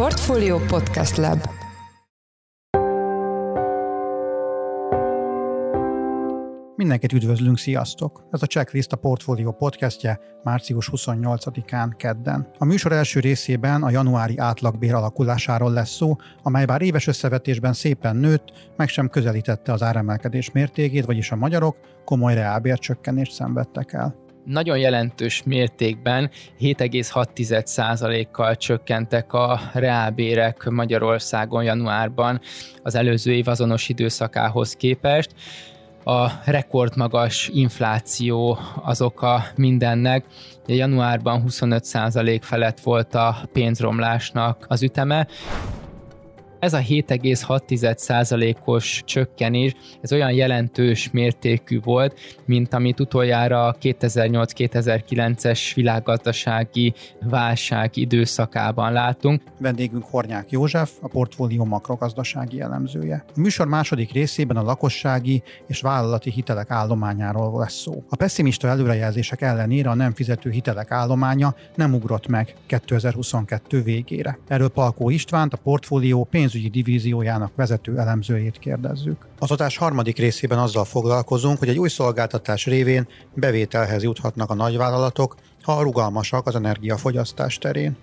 Portfolio Podcast Lab. Mindenkit üdvözlünk, sziasztok! Ez a Csekkliszt a Portfolio podcastje március 28-án kedden. A műsor első részében a januári átlagbér alakulásáról lesz szó, amely bár éves összevetésben szépen nőtt, meg sem közelítette az áremelkedés mértékét, vagyis a magyarok komoly reálbércsökkenést szenvedtek el. Nagyon jelentős mértékben 7,6%-kal csökkentek a reálbérek Magyarországon januárban az előző év azonos időszakához képest. A rekordmagas infláció az oka mindennek. Januárban 25% felett volt a pénzromlásnak az üteme. Ez a 7,6%-os csökkenés, ez olyan jelentős mértékű volt, mint amit utoljára a 2008-2009-es világgazdasági válság időszakában látunk. Vendégünk Hornyák József, a Portfolio makrogazdasági elemzője. A műsor második részében a lakossági és vállalati hitelek állományáról lesz szó. A pesszimista előrejelzések ellenére a nem fizető hitelek állománya nem ugrott meg 2022 végére. Erről Palkó Istvánt, a Portfolio pénzügyi divíziójának vezető elemzőjét kérdezzük. Az adás harmadik részében azzal foglalkozunk, hogy egy új szolgáltatás révén bevételhez juthatnak a nagyvállalatok, ha rugalmasak az energiafogyasztás terén.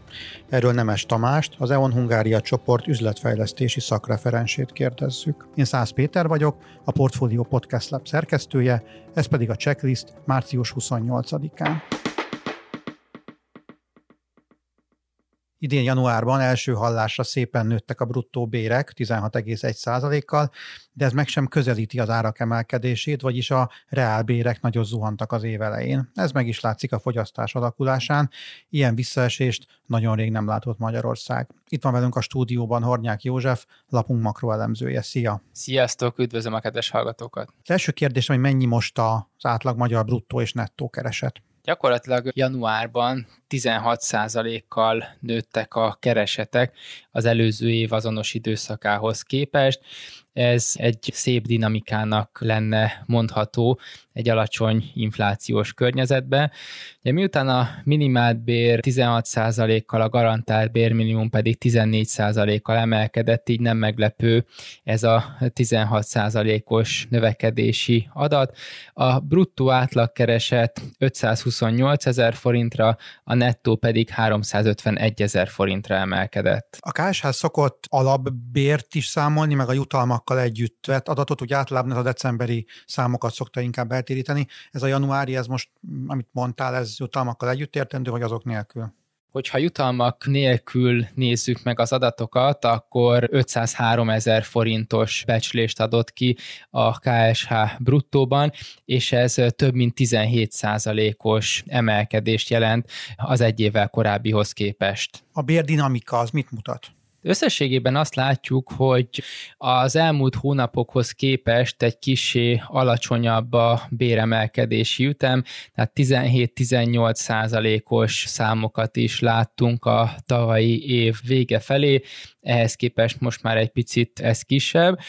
Erről Nemes Tamást, az E.ON Hungária Csoport üzletfejlesztési szakreferensét kérdezzük. Én Száz Péter vagyok, a Portfolio Podcast Lab szerkesztője, ez pedig a Csekkliszt március 28-án. Idén januárban első hallásra szépen nőttek a bruttó bérek 16,1%-kal, de ez meg sem közelíti az árak emelkedését, vagyis a reálbérek nagyon zuhantak az év elején. Ez meg is látszik a fogyasztás alakulásán, ilyen visszaesést nagyon rég nem látott Magyarország. Itt van velünk a stúdióban Hornyák József, lapunk makroelemzője. Szia! Sziasztok, üdvözlöm a kedves hallgatókat! Az első kérdésem, hogy mennyi most az átlag magyar bruttó és nettó kereset? Gyakorlatilag januárban 16%-kal nőttek a keresetek az előző év azonos időszakához képest. Ez egy szép dinamikának lenne mondható egy alacsony inflációs környezetben. De miután a minimálbér 16%-kal, a garantált bérminimum pedig 14%-kal emelkedett, így nem meglepő ez a 16%-os növekedési adat. A bruttó átlagkereset 528 000 forintra, a nettó pedig 351 000 forintra emelkedett. A KSH szokott alapbért is számolni, meg a jutalmakkal együtt vett adatot, úgy általában a decemberi számokat szokta inkább eltéríteni. Ez a januári, ez most, amit mondtál, ez jutalmakkal együtt értendő, vagy azok nélkül? Hogyha jutalmak nélkül nézzük meg az adatokat, akkor 503 000 forintos becslést adott ki a KSH bruttóban, és ez több mint 17%-os emelkedést jelent az egy évvel korábbihoz képest. A bérdinamika az mit mutat? Összességében azt látjuk, hogy az elmúlt hónapokhoz képest egy kicsi alacsonyabb a béremelkedési ütem, tehát 17-18%-os számokat is láttunk a tavalyi év vége felé, ehhez képest most már egy picit ez kisebb.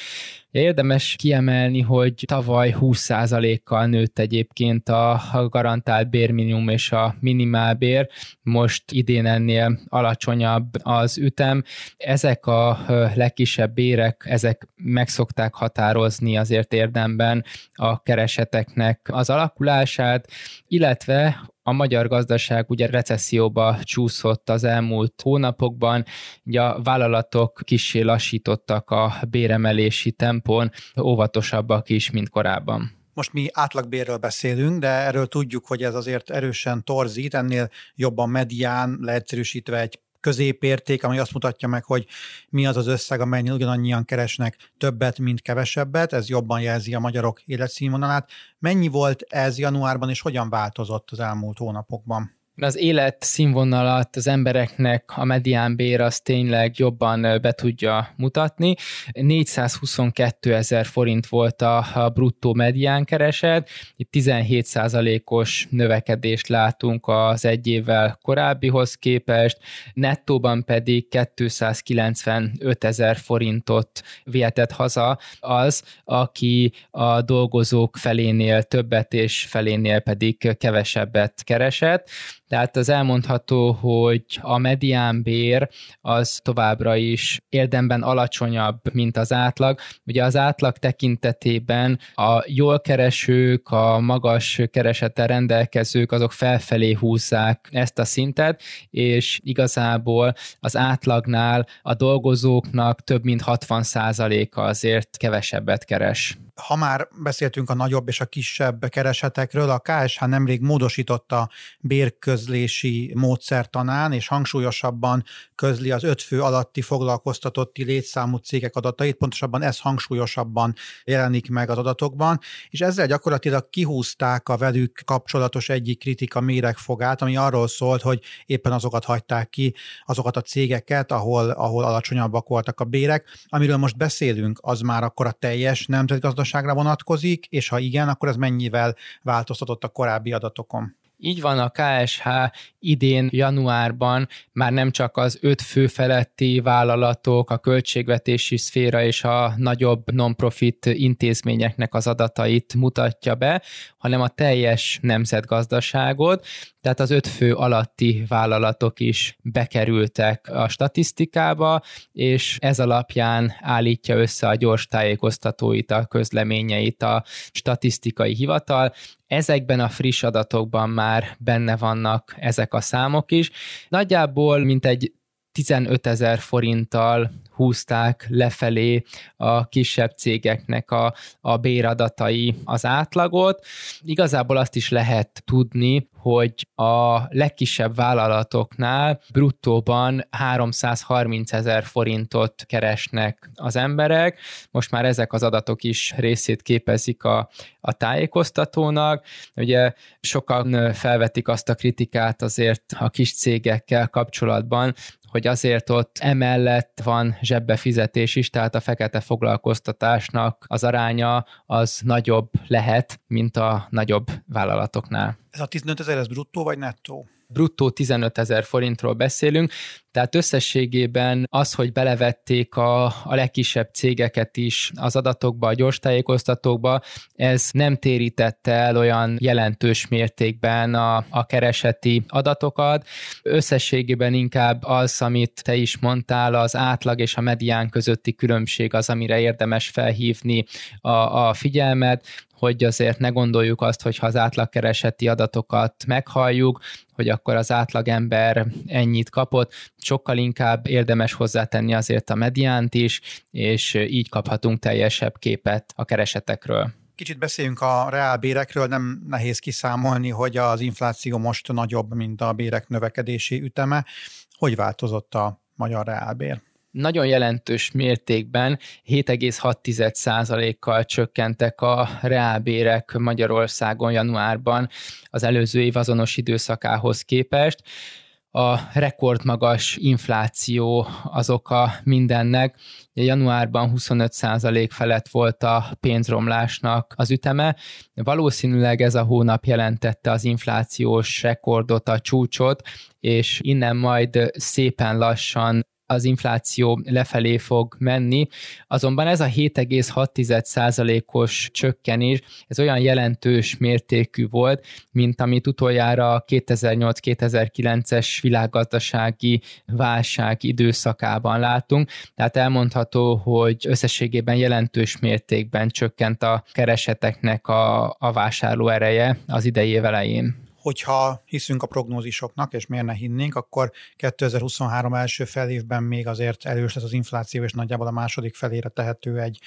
Érdemes kiemelni, hogy tavaly 20%-kal nőtt egyébként a garantált bérminimum és a minimálbér, most idén ennél alacsonyabb az ütem. Ezek a legkisebb bérek, ezek meg szokták határozni azért érdemben a kereseteknek az alakulását, illetve a magyar gazdaság ugye recesszióba csúszott az elmúlt hónapokban, ugye a vállalatok kissé lassítottak a béremelési tempón, óvatosabbak is, mint korábban. Most mi átlagbérről beszélünk, de erről tudjuk, hogy ez azért erősen torzít, ennél jobban medián, leegyszerűsítve egy középérték, ami azt mutatja meg, hogy mi az az összeg, amennyi ugyanannyian keresnek többet, mint kevesebbet, ez jobban jelzi a magyarok életszínvonalát. Mennyi volt ez januárban, és hogyan változott az elmúlt hónapokban? Az életszínvonalat az embereknek a mediánbér az tényleg jobban be tudja mutatni. 422 000 forint volt a bruttó mediánkereset, itt 17%-os növekedést látunk az egy évvel korábbihoz képest, nettóban pedig 295 000 forintot vihetett haza az, aki a dolgozók felénél többet és felénél pedig kevesebbet keresett. Tehát az elmondható, hogy a mediánbér az továbbra is érdemben alacsonyabb, mint az átlag. Ugye az átlag tekintetében a jól keresők, a magas keresettel rendelkezők, azok felfelé húzzák ezt a szintet, és igazából az átlagnál a dolgozóknak több mint 60%-a azért kevesebbet keres. Ha már beszéltünk a nagyobb és a kisebb keresetekről, a KSH nemrég módosította bérközlési módszertanán, és hangsúlyosabban közli az 5 fő alatti foglalkoztatotti létszámú cégek adatait, pontosabban ez hangsúlyosabban jelenik meg az adatokban, és ezzel gyakorlatilag kihúzták a velük kapcsolatos egyik kritika méregfogát, ami arról szólt, hogy éppen azokat hagyták ki, azokat a cégeket, ahol alacsonyabbak voltak a bérek. Amiről most beszélünk, az már akkor a teljes nemzetgazdaságra vonatkozik, és ha igen, akkor ez mennyivel változtatott a korábbi adatokon? Így van, a KSH idén januárban már nem csak az 5 fő feletti vállalatok, a költségvetési szféra és a nagyobb non-profit intézményeknek az adatait mutatja be, hanem a teljes nemzetgazdaságot, tehát az 5 fő alatti vállalatok is bekerültek a statisztikába, és ez alapján állítja össze a gyors tájékoztatóit, a közleményeit a statisztikai hivatal. Ezekben a friss adatokban már benne vannak ezek a számok is. Nagyjából mintegy 15 000 forinttal húzták lefelé a kisebb cégeknek a béradatai az átlagot. Igazából azt is lehet tudni, hogy a legkisebb vállalatoknál bruttóban 330 000 forintot keresnek az emberek. Most már ezek az adatok is részét képezik a tájékoztatónak. Ugye sokan felvetik azt a kritikát azért a kis cégekkel kapcsolatban, hogy azért ott emellett van zsebbefizetés is, tehát a fekete foglalkoztatásnak az aránya az nagyobb lehet, mint a nagyobb vállalatoknál. Ez a 15 000, ez bruttó vagy nettó? Bruttó 15 000 forintról beszélünk, tehát összességében az, hogy belevették a legkisebb cégeket is az adatokba, a gyors tájékoztatókba, ez nem térítette el olyan jelentős mértékben a kereseti adatokat. Összességében inkább az, amit te is mondtál, az átlag és a medián közötti különbség az, amire érdemes felhívni a figyelmet, hogy azért ne gondoljuk azt, hogy ha az átlagkereseti adatokat meghalljuk, hogy akkor az átlagember ennyit kapott, sokkal inkább érdemes hozzátenni azért a mediánt is, és így kaphatunk teljesebb képet a keresetekről. Kicsit beszéljünk a reálbérekről, nem nehéz kiszámolni, hogy az infláció most nagyobb, mint a bérek növekedési üteme. Hogy változott a magyar reálbér? Nagyon jelentős mértékben 7,6%-kal csökkentek a reálbérek Magyarországon januárban az előző év azonos időszakához képest. A rekordmagas infláció az oka mindennek. Januárban 25% felett volt a pénzromlásnak az üteme. Valószínűleg ez a hónap jelentette az inflációs rekordot, a csúcsot, és innen majd szépen lassan az infláció lefelé fog menni, azonban ez a 7,6%-os csökkenés, ez olyan jelentős mértékű volt, mint amit utoljára a 2008-2009-es világgazdasági válság időszakában látunk, tehát elmondható, hogy összességében jelentős mértékben csökkent a kereseteknek a vásárló ereje az idei év elején. Hogyha hiszünk a prognózisoknak, és miért ne hinnénk, akkor 2023 első felévben még azért erős lesz az infláció, és nagyjából a második felére tehető egy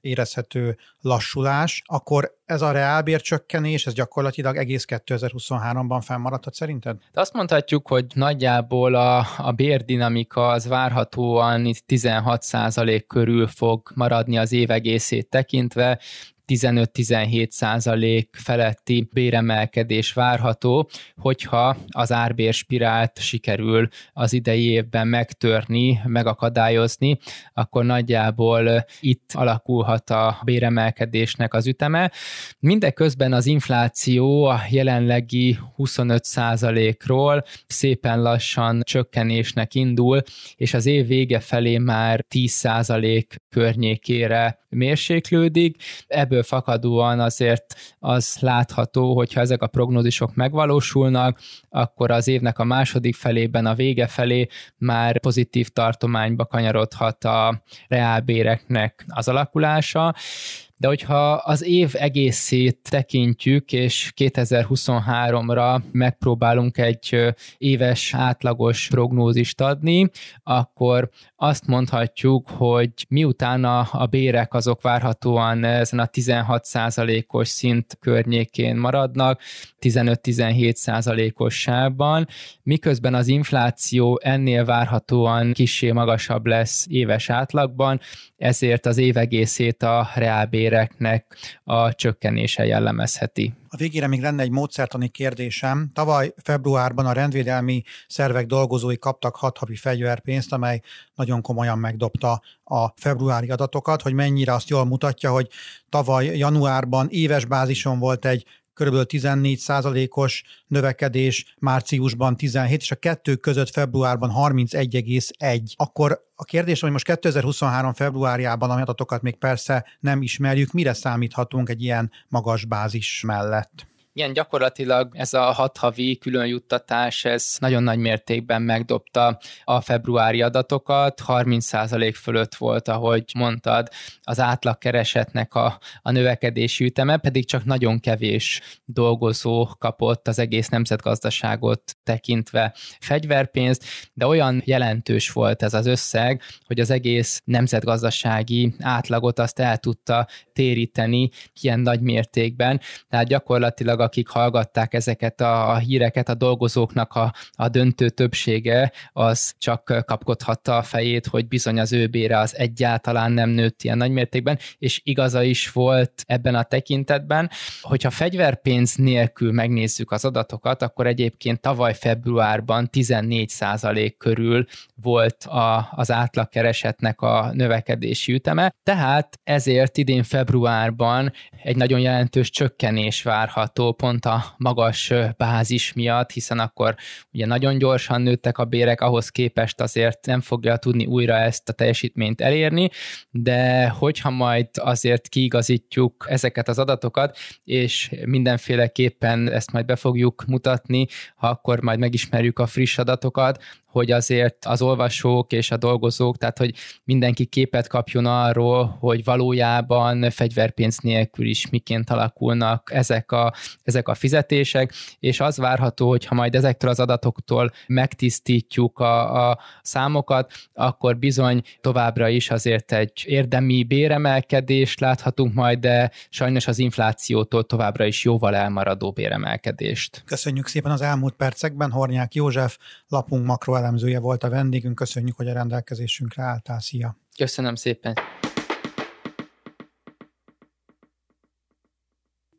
érezhető lassulás. Akkor ez a reálbércsökkenés, ez gyakorlatilag egész 2023-ban fennmaradhat szerinted? De azt mondhatjuk, hogy nagyjából a bérdinamika az várhatóan 16% körül fog maradni az év egészét tekintve, 15-17% feletti béremelkedés várható, hogyha az árbérspirált sikerül az idei évben megtörni, megakadályozni, akkor nagyjából itt alakulhat a béremelkedésnek az üteme. Mindeközben az infláció a jelenlegi 25%-ról szépen lassan csökkenésnek indul, és az év vége felé már 10% környékére mérséklődik. Ebből ebből fakadóan azért az látható, hogyha ezek a prognózisok megvalósulnak, akkor az évnek a második felében, a vége felé már pozitív tartományba kanyarodhat a reálbéreknek az alakulása. De hogyha az év egészét tekintjük, és 2023-ra megpróbálunk egy éves átlagos prognózist adni, akkor azt mondhatjuk, hogy miután a bérek azok várhatóan ezen a 16%-os szint környékén maradnak, 15-17%-ossában, miközben az infláció ennél várhatóan kissé magasabb lesz éves átlagban, ezért az év egészét a reálbéreknek a csökkenése jellemezheti. A végére még lenne egy módszertani kérdésem. Tavaly februárban a rendvédelmi szervek dolgozói kaptak 6 havi fegyverpénzt, amely nagyon komolyan megdobta a februári adatokat, hogy mennyire azt jól mutatja, hogy tavaly januárban éves bázison volt egy körülbelül 14%-os növekedés, márciusban 17, és a kettő között februárban 31,1. Akkor a kérdés, hogy most 2023 februárjában, ami adatokat még persze nem ismerjük, mire számíthatunk egy ilyen magas bázis mellett? Igen, gyakorlatilag ez a 6 havi különjuttatás, ez nagyon nagy mértékben megdobta a februári adatokat, 30% fölött volt, ahogy mondtad, az átlagkeresetnek a növekedési üteme, pedig csak nagyon kevés dolgozó kapott az egész nemzetgazdaságot tekintve fegyverpénzt, de olyan jelentős volt ez az összeg, hogy az egész nemzetgazdasági átlagot azt el tudta téríteni ilyen nagy mértékben, tehát gyakorlatilag akik hallgatták ezeket a híreket, a dolgozóknak a döntő többsége, az csak kapkodhatta a fejét, hogy bizony az ő bére az egyáltalán nem nőtt ilyen nagymértékben, és igaza is volt ebben a tekintetben. Hogyha fegyverpénz nélkül megnézzük az adatokat, akkor egyébként tavaly februárban 14% körül volt az átlagkeresetnek a növekedési üteme, tehát ezért idén februárban egy nagyon jelentős csökkenés várható, pont a magas bázis miatt, hiszen akkor ugye nagyon gyorsan nőttek a bérek, ahhoz képest azért nem fogja tudni újra ezt a teljesítményt elérni, de hogyha majd azért kiigazítjuk ezeket az adatokat, és mindenféleképpen ezt majd be fogjuk mutatni, ha akkor majd megismerjük a friss adatokat, hogy azért az olvasók és a dolgozók, tehát hogy mindenki képet kapjon arról, hogy valójában fegyverpénz nélkül is miként alakulnak ezek a fizetések, és az várható, hogy ha majd ezektől az adatoktól megtisztítjuk a számokat, akkor bizony továbbra is azért egy érdemi béremelkedést láthatunk majd, de sajnos az inflációtól továbbra is jóval elmaradó béremelkedést. Köszönjük szépen az elmúlt percekben, Hornyák József, lapunk makroelemzője volt a vendégünk, köszönjük, hogy a rendelkezésünkre álltál, szia! Köszönöm szépen!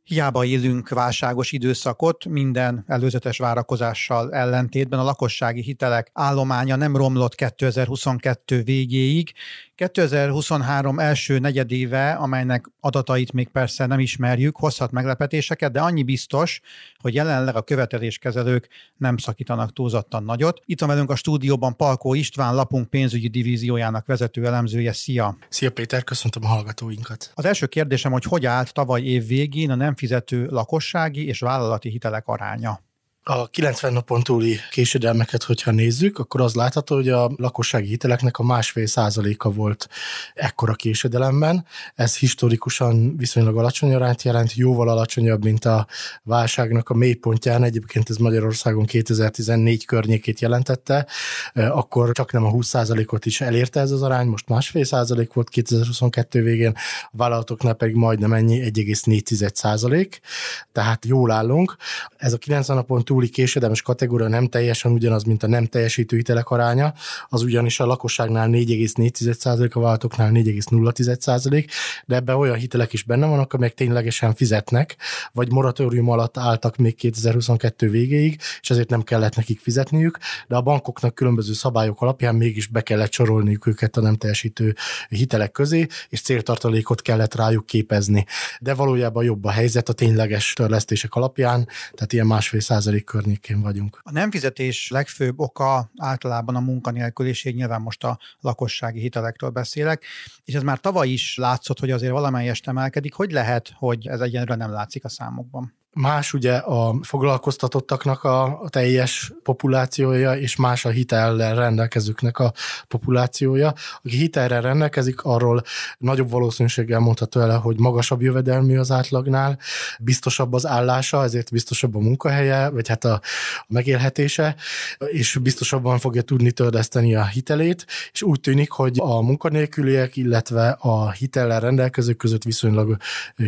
Hiába élünk válságos időszakot, minden előzetes várakozással ellentétben a lakossági hitelek állománya nem romlott 2022 végéig. 2023 első negyedéve, amelynek adatait még persze nem ismerjük, hozhat meglepetéseket, de annyi biztos, hogy jelenleg a követeléskezelők nem szakítanak túlzottan nagyot. Itt van velünk a stúdióban Palkó István, lapunk pénzügyi divíziójának vezető elemzője. Szia! Szia Péter, köszöntöm a hallgatóinkat! Az első kérdésem, hogy állt tavaly év végén a nem fizető lakossági és vállalati hitelek aránya? A 90 napon túli késedelmeket, hogyha nézzük, akkor az látható, hogy a lakossági hiteleknek a 1,5%-a volt ekkora késedelemben. Ez historikusan viszonylag alacsony arányt jelent, jóval alacsonyabb, mint a válságnak a mélypontján. Egyébként ez Magyarországon 2014 környékét jelentette, akkor csak nem a 20%-ot is elérte ez az arány, most 1,5% volt 2022 végén, a vállalatoknál pedig majdnem ennyi, 1,4%, tehát jól állunk. Ez a 90 napon túli késedelmes kategória nem teljesen ugyanaz, mint a nem teljesítő hitelek aránya, az ugyanis a lakosságnál 4,4%, a vállalatoknál 4,0%, de ebben olyan hitelek is benne vannak, amelyek ténylegesen fizetnek, vagy moratórium alatt álltak még 2022 végéig, és ezért nem kellett nekik fizetniük, de a bankoknak különböző szabályok alapján mégis be kellett sorolniuk őket a nem teljesítő hitelek közé, és céltartalékot kellett rájuk képezni. De valójában jobb a helyzet a tényleges törlesztések alapján, tehát ilyen 1,5% 10% környékén vagyunk. A nem fizetés legfőbb oka általában a munkanélküliség, nyilván most a lakossági hitelektől beszélek, és ez már tavaly is látszott, hogy azért valamelyest emelkedik. Hogy lehet, hogy ez egyenlőre nem látszik a számokban? Más ugye a foglalkoztatottaknak a teljes populációja, és más a hitellel rendelkezőknek a populációja. Aki hitellel rendelkezik, arról nagyobb valószínűséggel mondható el, hogy magasabb jövedelmű az átlagnál, biztosabb az állása, ezért biztosabb a munkahelye, vagy hát a megélhetése, és biztosabban fogja tudni törleszteni a hitelét, és úgy tűnik, hogy a munkanélküliek, illetve a hitellel rendelkezők között viszonylag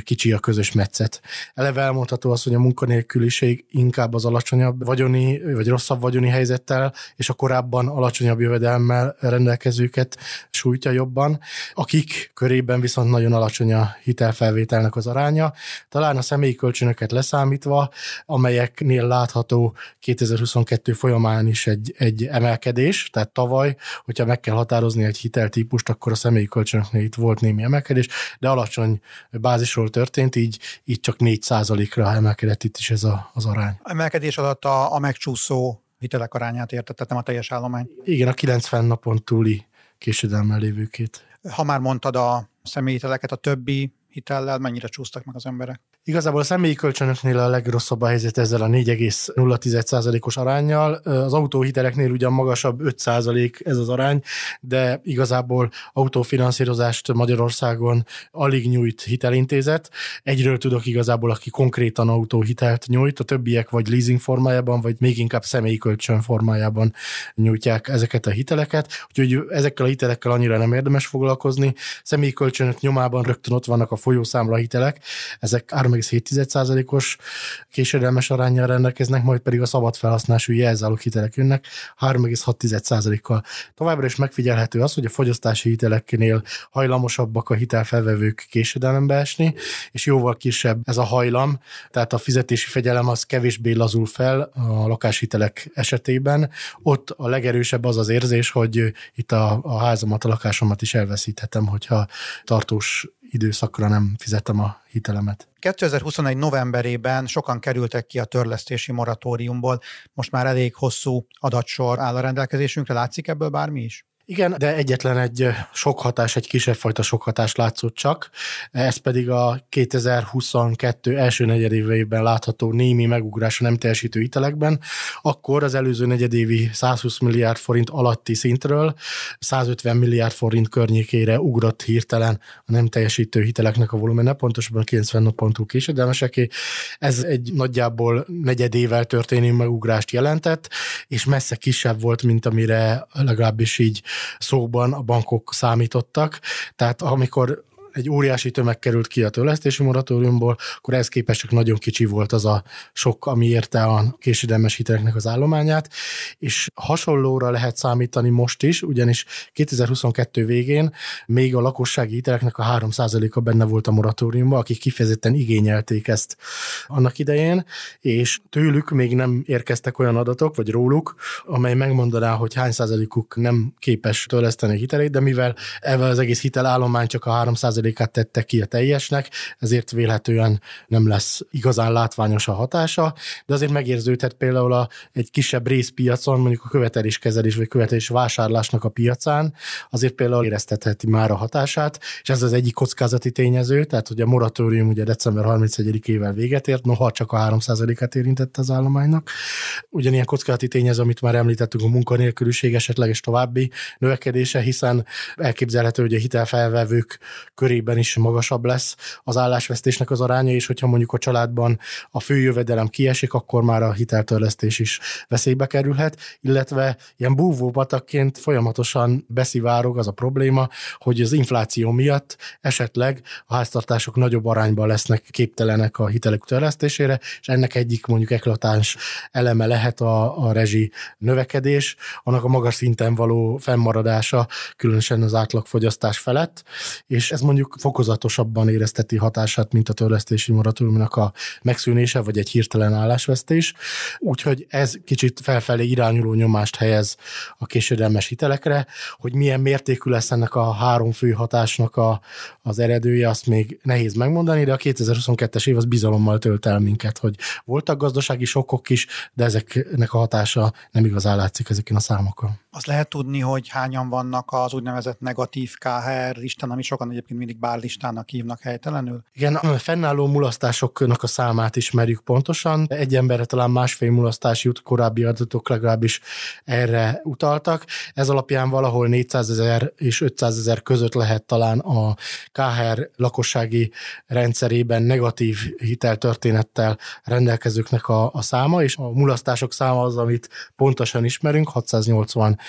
kicsi a közös metszet. Eleve elmondható az, hogy a munkanélküliség inkább az alacsonyabb vagyoni, vagy rosszabb vagyoni helyzettel, és a korábban alacsonyabb jövedelmmel rendelkezőket sújtja jobban, akik körében viszont nagyon alacsony a hitelfelvételnek az aránya. Talán a személyi kölcsönöket leszámítva, amelyeknél látható 2022 folyamán is egy emelkedés, tehát tavaly, hogyha meg kell határozni egy hiteltípust, akkor a személyi kölcsönöknél itt volt némi emelkedés, de alacsony bázisról történt, így csak 4%-ra emelkedett itt is ez az arány. Emelkedés alatt a megcsúszó hitelek arányát értettem, nem a teljes állomány. Igen, a 90 napon túli késedelemmel lévőkét. Ha már mondtad a személyi hiteleket, a többi hitellel mennyire csúsztak meg az emberek? Igazából a személyi kölcsönöknél a legrosszabb a helyzet ezzel a 4,01%-os aránnyal. Az autóhiteleknél ugyan magasabb 5% ez az arány, de igazából autófinanszírozást Magyarországon alig nyújt hitelintézet. Egyről tudok igazából, aki konkrétan autóhitelt nyújt, a többiek vagy leasing formájában, vagy még inkább személyi kölcsön formájában nyújtják ezeket a hiteleket. Úgyhogy ezekkel a hitelekkel annyira nem érdemes foglalkozni. Személyi kölcsönök nyomában rögtön ott vannak a folyószámla hitelek, ezek 3,7%-os késedelmes aránnyal rendelkeznek, majd pedig a szabad felhasználású jelzálog hitelek jönnek 3,6%-kal. Továbbra is megfigyelhető az, hogy a fogyasztási hiteleknél hajlamosabbak a hitelfelvevők késedelembe esni, és jóval kisebb ez a hajlam, tehát a fizetési fegyelem az kevésbé lazul fel a lakáshitelek esetében. Ott a legerősebb az az érzés, hogy itt a házamat, a lakásomat is elveszíthetem, hogyha tartós időszakra nem fizetem a hitelemet. 2021 novemberében sokan kerültek ki a törlesztési moratóriumból. Most már elég hosszú adatsor áll a rendelkezésünkre. Látszik ebből bármi is? Igen, de egyetlen egy sok hatás, egy kisebb fajta sok hatás látszott csak. Ez pedig a 2022 első negyedévében látható némi megugrás a nem teljesítő hitelekben. Akkor az előző negyedévi 120 milliárd forint alatti szintről 150 milliárd forint környékére ugrott hirtelen a nem teljesítő hiteleknek a volumene, pontosabban 90 napon túl késedelmeseké. Ez egy nagyjából negyedével történő megugrást jelentett, és messze kisebb volt, mint amire legalábbis így szóban a bankok számítottak, tehát amikor egy óriási tömeg került ki a törlesztési moratóriumból, akkor ehhez képest csak nagyon kicsi volt az a sok, ami érte a késedelmes hiteleknek az állományát, és hasonlóra lehet számítani most is, ugyanis 2022 végén még a lakossági hiteleknek a 3%-a benne volt a moratóriumban, akik kifejezetten igényelték ezt annak idején, és tőlük még nem érkeztek olyan adatok, vagy róluk, amely megmondaná, hogy hány százalékuk nem képes törleszteni a hitelét, de mivel ebben az egész hitelállomány csak a 3%-át tette ki a teljesnek, ezért vélhetően nem lesz igazán látványos a hatása, de azért megérződhet például egy kisebb részpiacon, mondjuk a követeléskezelés vagy követelésvásárlásnak a piacán, azért például éreztetheti már a hatását, és ez az egyik kockázati tényező, tehát hogy a moratórium ugye december 31-ével véget ért, noha csak a 3%-át érintette az állománynak. Ugyanilyen kockázati tényező, amit már említettünk, a munkanélküliség esetleges további növekedése, hiszen elképzelhető, hogy a hitelfelvevők körében is magasabb lesz az állásvesztésnek az aránya, és hogyha mondjuk a családban a fő jövedelem kiesik, akkor már a hiteltörlesztés is veszélybe kerülhet, illetve ilyen búvópatakként folyamatosan beszivárog az a probléma, hogy az infláció miatt esetleg a háztartások nagyobb arányban lesznek képtelenek a hitelek törlesztésére, és ennek egyik mondjuk eklatáns eleme lehet a rezsi növekedés, annak a magas szinten való fennmaradása, különösen az átlagfogyasztás felett, és ez mondjuk mondjuk fokozatosabban érezteti hatását, mint a törlesztési moratóriumnak a megszűnése, vagy egy hirtelen állásvesztés. Úgyhogy ez kicsit felfelé irányuló nyomást helyez a késedelmes hitelekre, hogy milyen mértékű lesz ennek a három fő hatásnak az eredője, azt még nehéz megmondani, de a 2022-es év az bizalommal tölt el minket, hogy voltak gazdasági sokkok is, de ezeknek a hatása nem igazán látszik ezeken a számokon. Azt lehet tudni, hogy hányan vannak az úgynevezett negatív KHR listán, ami sokan egyébként mindig bárlistának hívnak helytelenül? Igen, a fennálló mulasztásoknak a számát ismerjük pontosan. Egy emberre talán másfél mulasztás jut, korábbi adatok legalábbis erre utaltak. Ez alapján valahol 400 000 és 500 000 között lehet talán a KHR lakossági rendszerében negatív hiteltörténettel rendelkezőknek a száma, és a mulasztások száma az, amit pontosan ismerünk, 680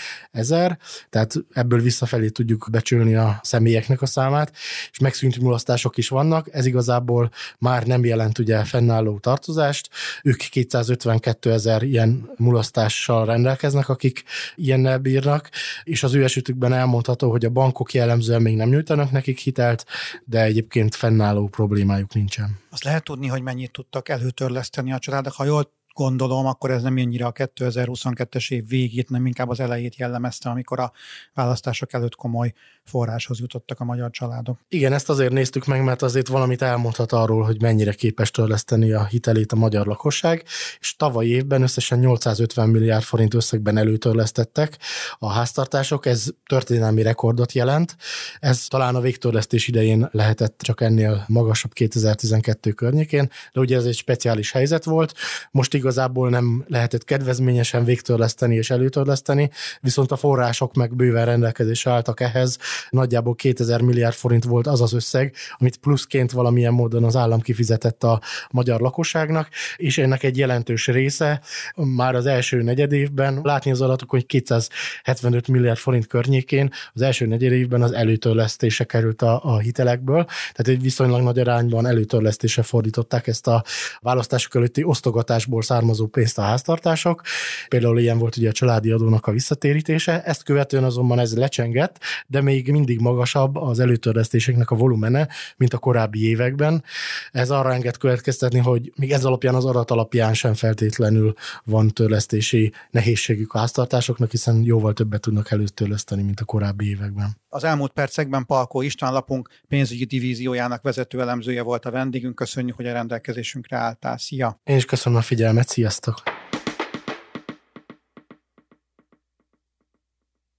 000, tehát ebből visszafelé tudjuk becsülni a személyeknek a számát, és megszűnt mulasztások is vannak, ez igazából már nem jelent ugye fennálló tartozást, ők 252 000 ilyen mulasztással rendelkeznek, akik ilyennel bírnak, és az ő esetükben elmondható, hogy a bankok jellemzően még nem nyújtanak nekik hitelt, de egyébként fennálló problémájuk nincsen. Azt lehet tudni, hogy mennyit tudtak előtörleszteni a családok, ha jól gondolom, akkor ez nem annyira a 2022-es év végét, nem inkább az elejét jellemezte, amikor a választások előtt komoly forráshoz jutottak a magyar családok. Igen, ezt azért néztük meg, mert azért valamit elmondhat arról, hogy mennyire képes törleszteni a hitelét a magyar lakosság, és tavaly évben összesen 850 milliárd forint összegben előtörlesztettek a háztartások, ez történelmi rekordot jelent, ez talán a végtörlesztés idején lehetett csak ennél magasabb 2012 környékén, de ugye ez egy speciális helyzet volt, most igazából nem lehetett kedvezményesen végtörleszteni és előtörleszteni, viszont a források meg bőven rendelkezésre álltak ehhez. Nagyjából 2000 milliárd forint volt az az összeg, amit pluszként valamilyen módon az állam kifizetett a magyar lakosságnak, és ennek egy jelentős része már az első negyedévben, látni az adatokon, hogy 275 milliárd forint környékén az első negyedévben az előtörlesztése került a hitelekből, tehát egy viszonylag nagy arányban előtörlesztésre fordították ezt a választások előtti osztogatásból származó pénzt a háztartások. Például ilyen volt ugye a családi adónak a visszatérítése, ezt követően azonban ez lecsengett, de még mindig magasabb az előtörlesztéseknek a volumene, mint a korábbi években. Ez arra enged következtetni, hogy még ez alapján, az adat alapján sem feltétlenül van törlesztési nehézségük a háztartásoknak, hiszen jóval többet tudnak előtörleszteni, mint a korábbi években. Az elmúlt percekben Palkó István lapunk pénzügyi divíziójának vezető elemzője volt a vendégünk. Köszönjük, hogy a rendelkezésünkre álltál. Szia! Én is köszönöm a figyelmet, sziasztok!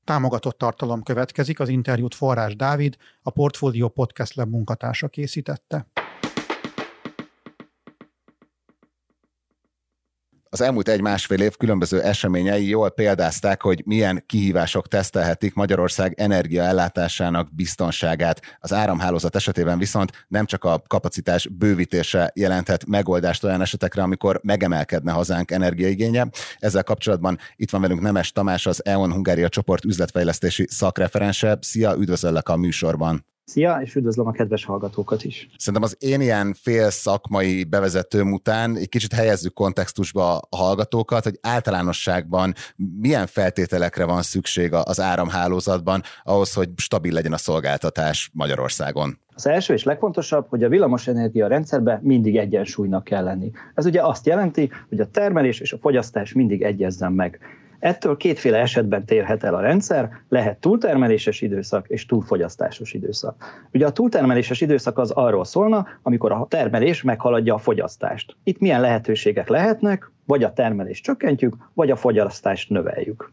Támogatott tartalom következik, az interjút Forrás Dávid, a Portfolio Podcast Lab munkatársa készítette. Az elmúlt egy-másfél év különböző eseményei jól példázták, hogy milyen kihívások tesztelhetik Magyarország energiaellátásának biztonságát. Az áramhálózat esetében viszont nem csak a kapacitás bővítése jelenthet megoldást olyan esetekre, amikor megemelkedne hazánk energiaigénye. Ezzel kapcsolatban itt van velünk Nemes Tamás, az E.ON Hungária Csoport üzletfejlesztési szakreferense. Szia, üdvözöllek a műsorban! Szia, és üdvözlöm a kedves hallgatókat is. Szerintem az én ilyen fél szakmai bevezetőm után egy kicsit helyezzük kontextusba a hallgatókat, hogy általánosságban milyen feltételekre van szükség az áramhálózatban ahhoz, hogy stabil legyen a szolgáltatás Magyarországon. Az első és legfontosabb, hogy a villamosenergia rendszerben mindig egyensúlynak kell lenni. Ez ugye azt jelenti, hogy a termelés és a fogyasztás mindig egyezzen meg. Ettől kétféle esetben térhet el a rendszer, lehet túltermeléses időszak és túlfogyasztásos időszak. Ugye a túltermeléses időszak az arról szólna, amikor a termelés meghaladja a fogyasztást. Itt milyen lehetőségek lehetnek, vagy a termelést csökkentjük, vagy a fogyasztást növeljük.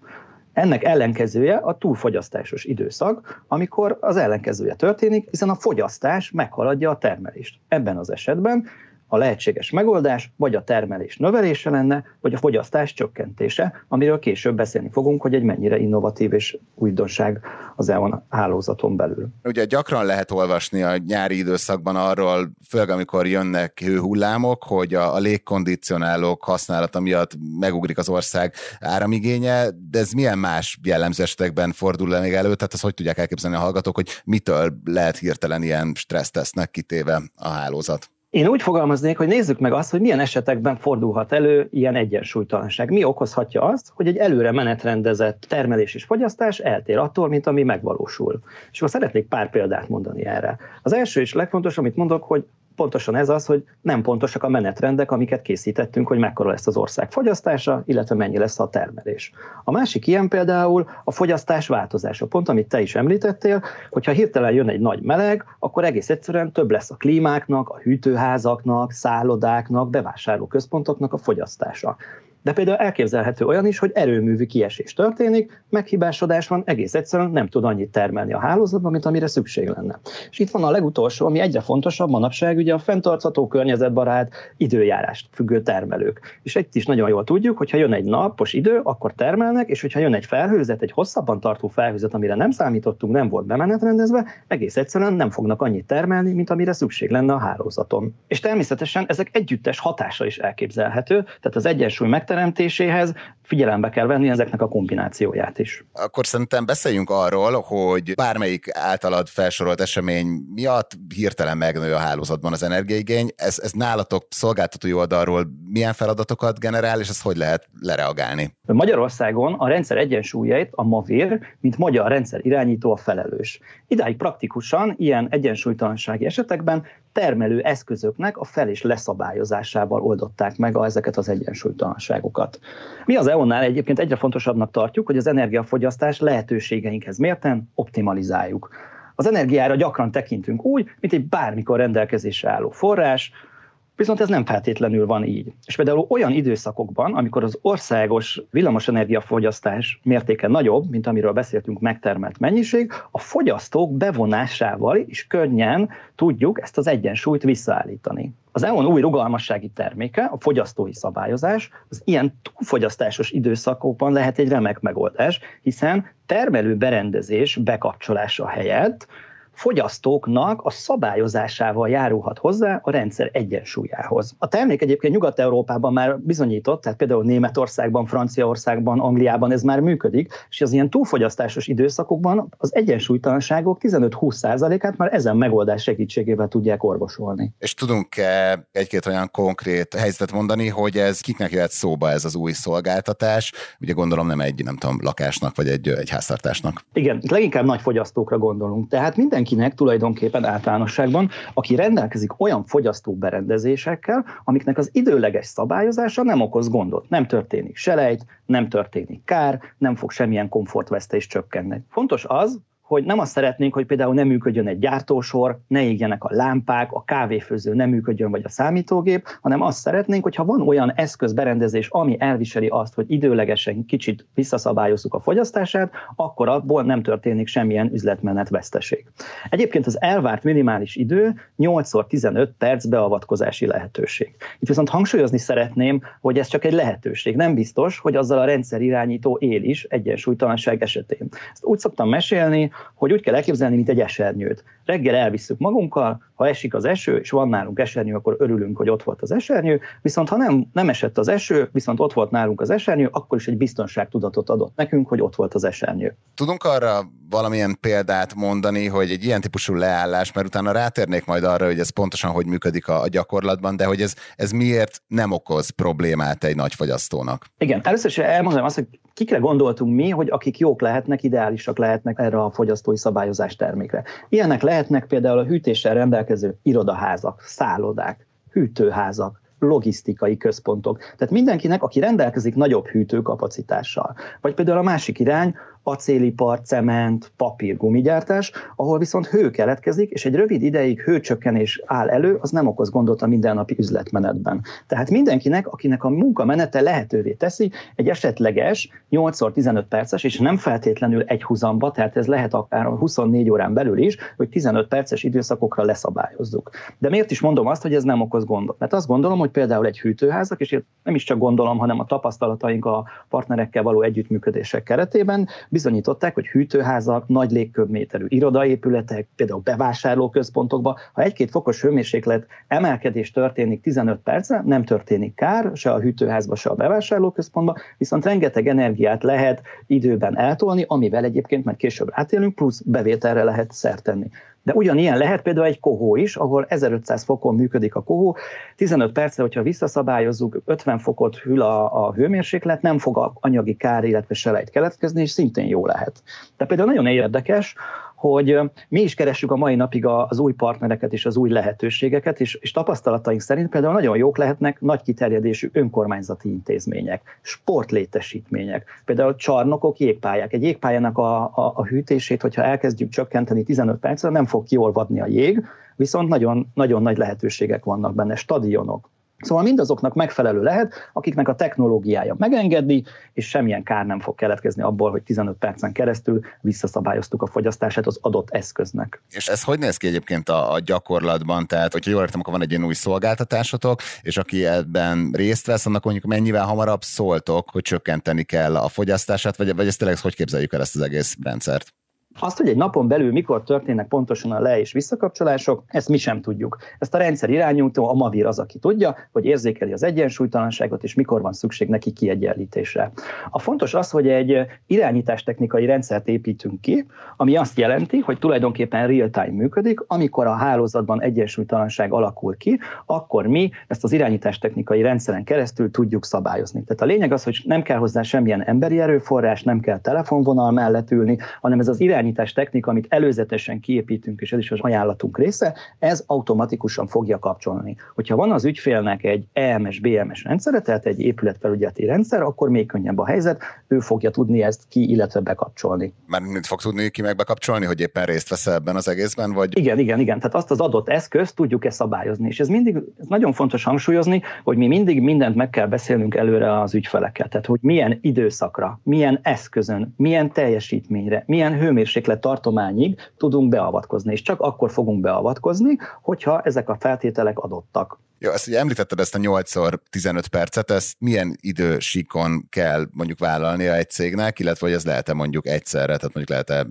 Ennek ellenkezője a túlfogyasztásos időszak, amikor az ellenkezője történik, hiszen a fogyasztás meghaladja a termelést. Ebben az esetben a lehetséges megoldás vagy a termelés növelése lenne, vagy a fogyasztás csökkentése, amiről később beszélni fogunk, hogy egy mennyire innovatív és újdonság az E.ON hálózaton belül. Ugye gyakran lehet olvasni a nyári időszakban arról, főleg amikor jönnek hőhullámok, hogy a légkondicionálók használata miatt megugrik az ország áramigénye, de ez milyen más jellemző esetekben fordul le még elő? Tehát azt hogy tudják elképzelni a hallgatók, hogy mitől lehet hirtelen ilyen stressztesznek kitéve a hálózat? Én úgy fogalmaznék, hogy nézzük meg azt, hogy milyen esetekben fordulhat elő ilyen egyensúlytalanság. Mi okozhatja azt, hogy egy előre menetrendezett termelés és fogyasztás eltér attól, mint ami megvalósul. És most szeretnék pár példát mondani erre. Az első és legfontosabb, amit mondok, hogy pontosan ez az, hogy nem pontosak a menetrendek, amiket készítettünk, hogy mekkora lesz az ország fogyasztása, illetve mennyi lesz a termelés. A másik ilyen például a fogyasztás változása, pont amit te is említettél, hogyha hirtelen jön egy nagy meleg, akkor egész egyszerűen több lesz a klímáknak, a hűtőházaknak, szállodáknak, bevásárlóközpontoknak a fogyasztása. De például elképzelhető olyan is, hogy erőművi kiesés történik, meghibásodás van, egész egyszerűen nem tud annyit termelni a hálózatban, mint amire szükség lenne. És itt van a legutolsó, ami egyre fontosabb manapság, ugye a fenntartható, környezetbarát, időjárást függő termelők. És itt is nagyon jól tudjuk, hogyha jön egy napos idő, akkor termelnek, és hogyha jön egy felhőzet, egy hosszabban tartó felhőzet, amire nem számítottunk, nem volt bemenetrendezve, egész egyszerűen nem fognak annyit termelni, mint amire szükség lenne a hálózaton. És természetesen ezek együttes hatása is elképzelhető, tehát az egyensúly teremtéséhez figyelembe kell venni ezeknek a kombinációját is. Akkor szerintem beszéljünk arról, hogy bármelyik általad felsorolt esemény miatt hirtelen megnő a hálózatban az energiaigény. Ez nálatok szolgáltatói oldalról milyen feladatokat generál, és ezt hogy lehet lereagálni? Magyarországon a rendszer egyensúlyait a MAVIR, mint magyar rendszer irányító a felelős. Idáig praktikusan ilyen egyensúlytalansági esetekben termelő eszközöknek a fel- és leszabályozásával oldották meg ezeket az egyensúlytalanságokat. Mi az E.ON-nál egyébként egyre fontosabbnak tartjuk, hogy az energiafogyasztás lehetőségeinkhez mérten optimalizáljuk. Az energiára gyakran tekintünk úgy, mint egy bármikor rendelkezésre álló forrás, viszont ez nem feltétlenül van így. És például olyan időszakokban, amikor az országos villamosenergiafogyasztás mértéke nagyobb, mint amiről beszéltünk megtermelt mennyiség, a fogyasztók bevonásával is könnyen tudjuk ezt az egyensúlyt visszaállítani. Az E.ON új rugalmassági terméke, a fogyasztói szabályozás, az ilyen túlfogyasztásos időszakokban lehet egy remek megoldás, hiszen termelő berendezés bekapcsolása helyett fogyasztóknak a szabályozásával járulhat hozzá a rendszer egyensúlyához. A termék egyébként Nyugat-Európában már bizonyított, tehát például Németországban, Franciaországban, Angliában ez már működik, és az ilyen túlfogyasztásos időszakokban az egyensúlytalanságok 15-20%-át már ezen megoldás segítségével tudják orvosolni. És tudunk-e egy-két olyan konkrét helyzetet mondani, hogy ez kiknek jöhet szóba ez az új szolgáltatás? Ugye gondolom nem egy, nem tudom, lakásnak vagy egy háztartásnak. Igen, leginkább nagy fogyasztókra gondolunk. Tehát mindenkinek tulajdonképpen általánosságban, aki rendelkezik olyan fogyasztóberendezésekkel, amiknek az időleges szabályozása nem okoz gondot. Nem történik selejt, nem történik kár, nem fog semmilyen komfortvesztés csökkenni. Fontos az, hogy nem azt szeretnénk, hogy például nem működjön egy gyártósor, ne égjenek a lámpák, a kávéfőző nem működjön, vagy a számítógép, hanem azt szeretnénk, hogyha van olyan eszközberendezés, ami elviseli azt, hogy időlegesen kicsit visszaszabályozzuk a fogyasztását, akkor abból nem történik semmilyen üzletmenetveszteség. Egyébként az elvárt minimális idő 8x15 perc beavatkozási lehetőség. Itt viszont hangsúlyozni szeretném, hogy ez csak egy lehetőség. Nem biztos, hogy azzal a rendszerirányító él is egyensúlytalanság esetén. Ezt úgy szoktam mesélni, hogy úgy kell elképzelni, mint egy esernyőt. Reggel elvisszük magunkkal, ha esik az eső, és van nálunk esernyő, akkor örülünk, hogy ott volt az esernyő, viszont ha nem esett az eső, viszont ott volt nálunk az esernyő, akkor is egy biztonságtudatot adott nekünk, hogy ott volt az esernyő. Tudunk arra valamilyen példát mondani, hogy egy ilyen típusú leállás, mert utána rátérnék majd arra, hogy ez pontosan hogy működik a gyakorlatban, de hogy ez miért nem okoz problémát egy nagy fogyasztónak? Igen, először is elmondom azt, hogy kikre gondoltunk mi, hogy akik jók lehetnek, ideálisak lehetnek erre a fogyasztói szabályozás termékre. Ilyenek lehetnek például a hűtéssel rendelkező irodaházak, szállodák, hűtőházak, logisztikai központok. Tehát mindenkinek, aki rendelkezik nagyobb hűtőkapacitással. Vagy például a másik irány, acélipar, cement, papír, gumigyártás, ahol viszont hő keletkezik, és egy rövid ideig hőcsökkenés áll elő, az nem okoz gondot a mindennapi üzletmenetben. Tehát mindenkinek, akinek a munkamenete lehetővé teszi, egy esetleges 8x15 perces, és nem feltétlenül egy huzamba, tehát ez lehet akár 24 órán belül is, hogy 15 perces időszakokra leszabályozzuk. De miért is mondom azt, hogy ez nem okoz gondot? Mert azt gondolom, hogy például egy hűtőházak, és nem is csak gondolom, hanem a tapasztalataink a partnerekkel való együttműködések keretében bizonyították, hogy hűtőházak, nagy légköbméterű irodaépületek, például bevásárlóközpontokban, ha 1-2 fokos hőmérséklet emelkedés történik 15 percre, nem történik kár, se a hűtőházba, se a bevásárlóközpontba, viszont rengeteg energiát lehet időben eltolni, amivel egyébként már később átélünk, plusz bevételre lehet szert tenni. De ugyanilyen lehet például egy kohó is, ahol 1500 fokon működik a kohó, 15 percre, hogyha visszaszabályozzuk, 50 fokot hűl a hőmérséklet, nem fog anyagi kár, illetve selejt keletkezni, és szintén jó lehet. De például nagyon érdekes, hogy mi is keressük a mai napig az új partnereket és az új lehetőségeket, és tapasztalataink szerint például nagyon jók lehetnek nagy kiterjedésű önkormányzati intézmények, sportlétesítmények, például csarnokok, jégpályák. Egy jégpályának a hűtését, hogyha elkezdjük csökkenteni 15 percre, nem fog kiolvadni a jég, viszont nagyon, nagyon nagy lehetőségek vannak benne, stadionok. Szóval mindazoknak megfelelő lehet, akiknek a technológiája megengedi, és semmilyen kár nem fog keletkezni abból, hogy 15 percen keresztül visszaszabályoztuk a fogyasztását az adott eszköznek. És ez hogy néz ki egyébként a gyakorlatban? Tehát, hogyha jól értem, akkor van egy ilyen új szolgáltatásotok, és aki ebben részt vesz, annak mondjuk mennyivel hamarabb szóltok, hogy csökkenteni kell a fogyasztását, vagy ezt tényleg hogy képzeljük el ezt az egész rendszert? Azt, hogy egy napon belül mikor történnek pontosan a le- és visszakapcsolások, ezt mi sem tudjuk. Ezt a rendszer irányító, a MAVIR az, aki tudja, hogy érzékeli az egyensúlytalanságot, és mikor van szükség neki kiegyenlítésre. A fontos az, hogy egy irányítástechnikai rendszert építünk ki, ami azt jelenti, hogy tulajdonképpen real-time működik, amikor a hálózatban egyensúlytalanság alakul ki, akkor mi ezt az irányítástechnikai rendszeren keresztül tudjuk szabályozni. Tehát a lényeg az, hogy nem kell hozzá semmilyen emberi erőforrás, nem kell telefonvonal mellett ülni, hanem ez az irányítástechnika, amit előzetesen kiépítünk, és ez is az ajánlatunk része, ez automatikusan fogja kapcsolni. Hogyha van az ügyfélnek egy EMS-BMS rendszere, tehát egy épületfelügyeleti rendszer, akkor még könnyebb a helyzet, ő fogja tudni ezt ki, illetve bekapcsolni. Már mit fog tudni ki meg bekapcsolni, hogy éppen részt vesz ebben az egészben? Vagy... Igen. Tehát azt az adott eszközt tudjuk-e szabályozni. És ez mindig nagyon fontos hangsúlyozni, hogy mi mindig mindent meg kell beszélnünk előre az ügyfelekkel. Tehát, hogy milyen időszakra, milyen eszközön, milyen teljesítményre, milyen hőmérséklet tartományig tudunk beavatkozni, és csak akkor fogunk beavatkozni, hogyha ezek a feltételek adottak. Jó, ezt ugye említetted, ezt a 8x15 percet, ezt milyen idősíkon kell mondjuk vállalnia egy cégnek, illetve hogy ez lehet-e mondjuk egyszerre, tehát mondjuk lehet-e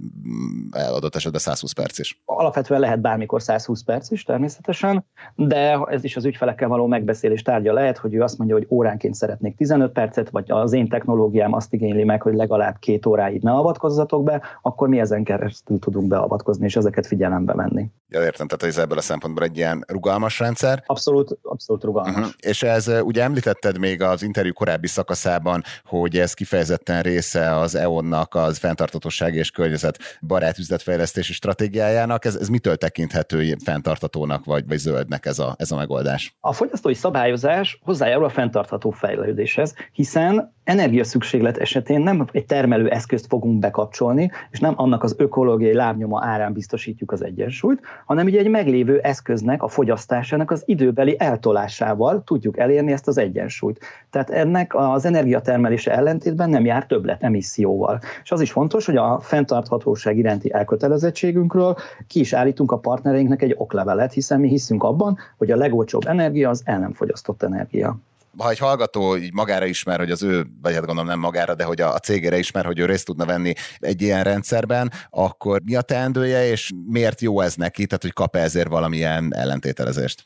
adott esetben 120 perc is? Alapvetően lehet bármikor 120 perc is természetesen, de ez is az ügyfelekkel való megbeszélés tárgya lehet, hogy ő azt mondja, hogy óránként szeretnék 15 percet, vagy az én technológiám azt igényli meg, hogy legalább 2 óráig ne avatkozzatok be, akkor mi ezen keresztül tudunk beavatkozni, és ezeket figyelembe venni. Ja, értem, tehát ez ebből a szempontból egy ilyen rugalmas rendszer. Abszolút rugalmas. És ez ugye említetted még az interjú korábbi szakaszában, hogy ez kifejezetten része az E.ON-nak az fenntarthatóság és környezetbarát üzletfejlesztési stratégiájának. Ez mitől tekinthető fenntarthatónak vagy zöldnek ez a megoldás? A fogyasztói szabályozás hozzájárul a fenntartható fejlődéshez, hiszen energiaszükséglet esetén nem egy termelő eszközt fogunk bekapcsolni, és nem annak az ökológiai lábnyoma árán biztosítjuk az egyensúlyt, hanem ugye egy meglévő eszköznek, a fogyasztásának az időbeli eltolásával tudjuk elérni ezt az egyensúlyt. Tehát ennek az energiatermelése ellentétben nem jár többlet emisszióval. És az is fontos, hogy a fenntarthatóság iránti elkötelezettségünkről ki is állítunk a partnereinknek egy oklevelet, hiszen mi hiszünk abban, hogy a legolcsóbb energia az el nem fogyasztott energia. Ha egy hallgató így magára ismer, hogy az ő, vagy hát gondolom nem magára, de hogy a cégére ismer, hogy ő részt tudna venni egy ilyen rendszerben, akkor mi a teendője, és miért jó ez neki, tehát hogy kap-e ezért valamilyen ellentételezést?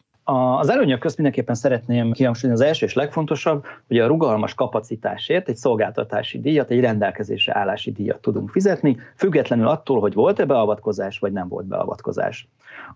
Az előnyök közt mindenképpen szeretném kihangsúlyozni az első és legfontosabb, hogy a rugalmas kapacitásért egy szolgáltatási díjat, egy rendelkezésre állási díjat tudunk fizetni, függetlenül attól, hogy volt-e beavatkozás, vagy nem volt beavatkozás.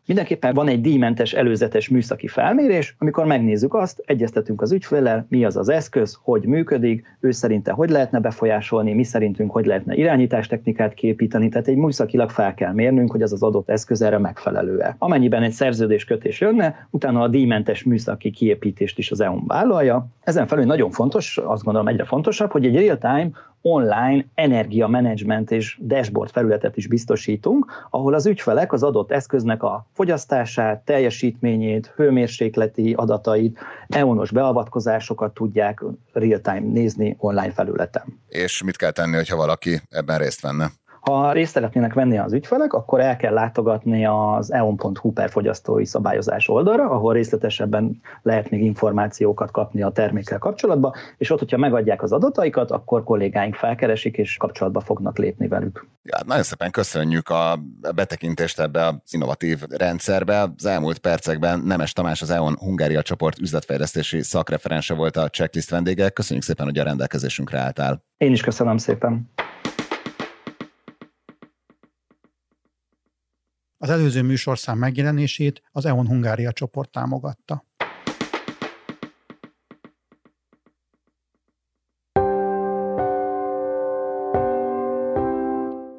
Mindenképpen van egy díjmentes előzetes műszaki felmérés, amikor megnézzük azt, egyeztetünk az ügyféllel, mi az az eszköz, hogy működik, ő szerinte hogy lehetne befolyásolni, mi szerintünk hogy lehetne irányítástechnikát kiépíteni, tehát egy műszakilag fel kell mérnünk, hogy az az adott eszköz erre megfelelő-e. Amennyiben egy szerződéskötés jönne, utána a díjmentes műszaki kiépítést is az E.ON vállalja. Ezen felül nagyon fontos, azt gondolom egyre fontosabb, hogy egy real-time online energiamenedzsment és dashboard felületet is biztosítunk, ahol az ügyfelek az adott eszköznek a fogyasztását, teljesítményét, hőmérsékleti adatait, E.ON-os beavatkozásokat tudják real-time nézni online felületen. És mit kell tenni, hogyha valaki ebben részt venne? Ha részt szeretnének venni az ügyfelek, akkor el kell látogatni az eon.hu/fogyasztói szabályozás oldalra, ahol részletesebben lehet még információkat kapni a termékkel kapcsolatban, és ott, hogyha megadják az adataikat, akkor kollégáink felkeresik, és kapcsolatba fognak lépni velük. Ja, nagyon szépen köszönjük a betekintést ebbe az innovatív rendszerbe. Az elmúlt percekben Nemes Tamás, az E.ON Hungária Csoport üzletfejlesztési szakreferense volt a Csekkliszt vendége. Köszönjük szépen, hogy a rendelkezésünkre álltál. Én is köszönöm szépen. Az előző műsorszám megjelenését az E.ON Hungária Csoport támogatta.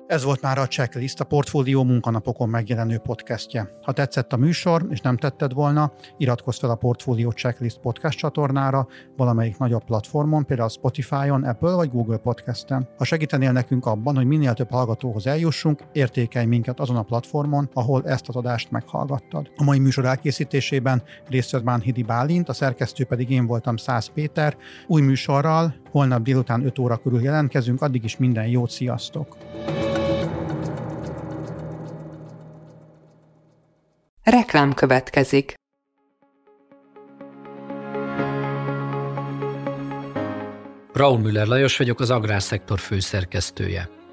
Ez volt már a Csekkliszt, a Portfolio munkanapokon megjelenő podcastje. Ha tetszett a műsor, és nem tetted volna, iratkozz fel a Portfolio Csekkliszt podcast csatornára valamelyik nagyobb platformon, például Spotify-on, Apple vagy Google Podcasten. Ha segítenél nekünk abban, hogy minél több hallgatóhoz eljussunk, értékelj minket azon a platformon, ahol ezt az adást meghallgattad. A mai műsor elkészítésében részt vett Bánhidi Bálint, a szerkesztő pedig én voltam, Száz Péter. Új műsorral holnap délután 5 óra körül jelentkezünk, addig is minden jót, sziasztok! Reklám következik. Braun Müller Lajos vagyok, az Agrárszektor főszerkesztője.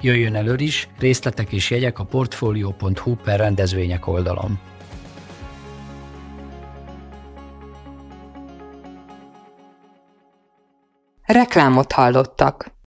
Jöjjön elő is, részletek és jegyek a portfolio.hu/rendezvények oldalon. Reklámot hallottak.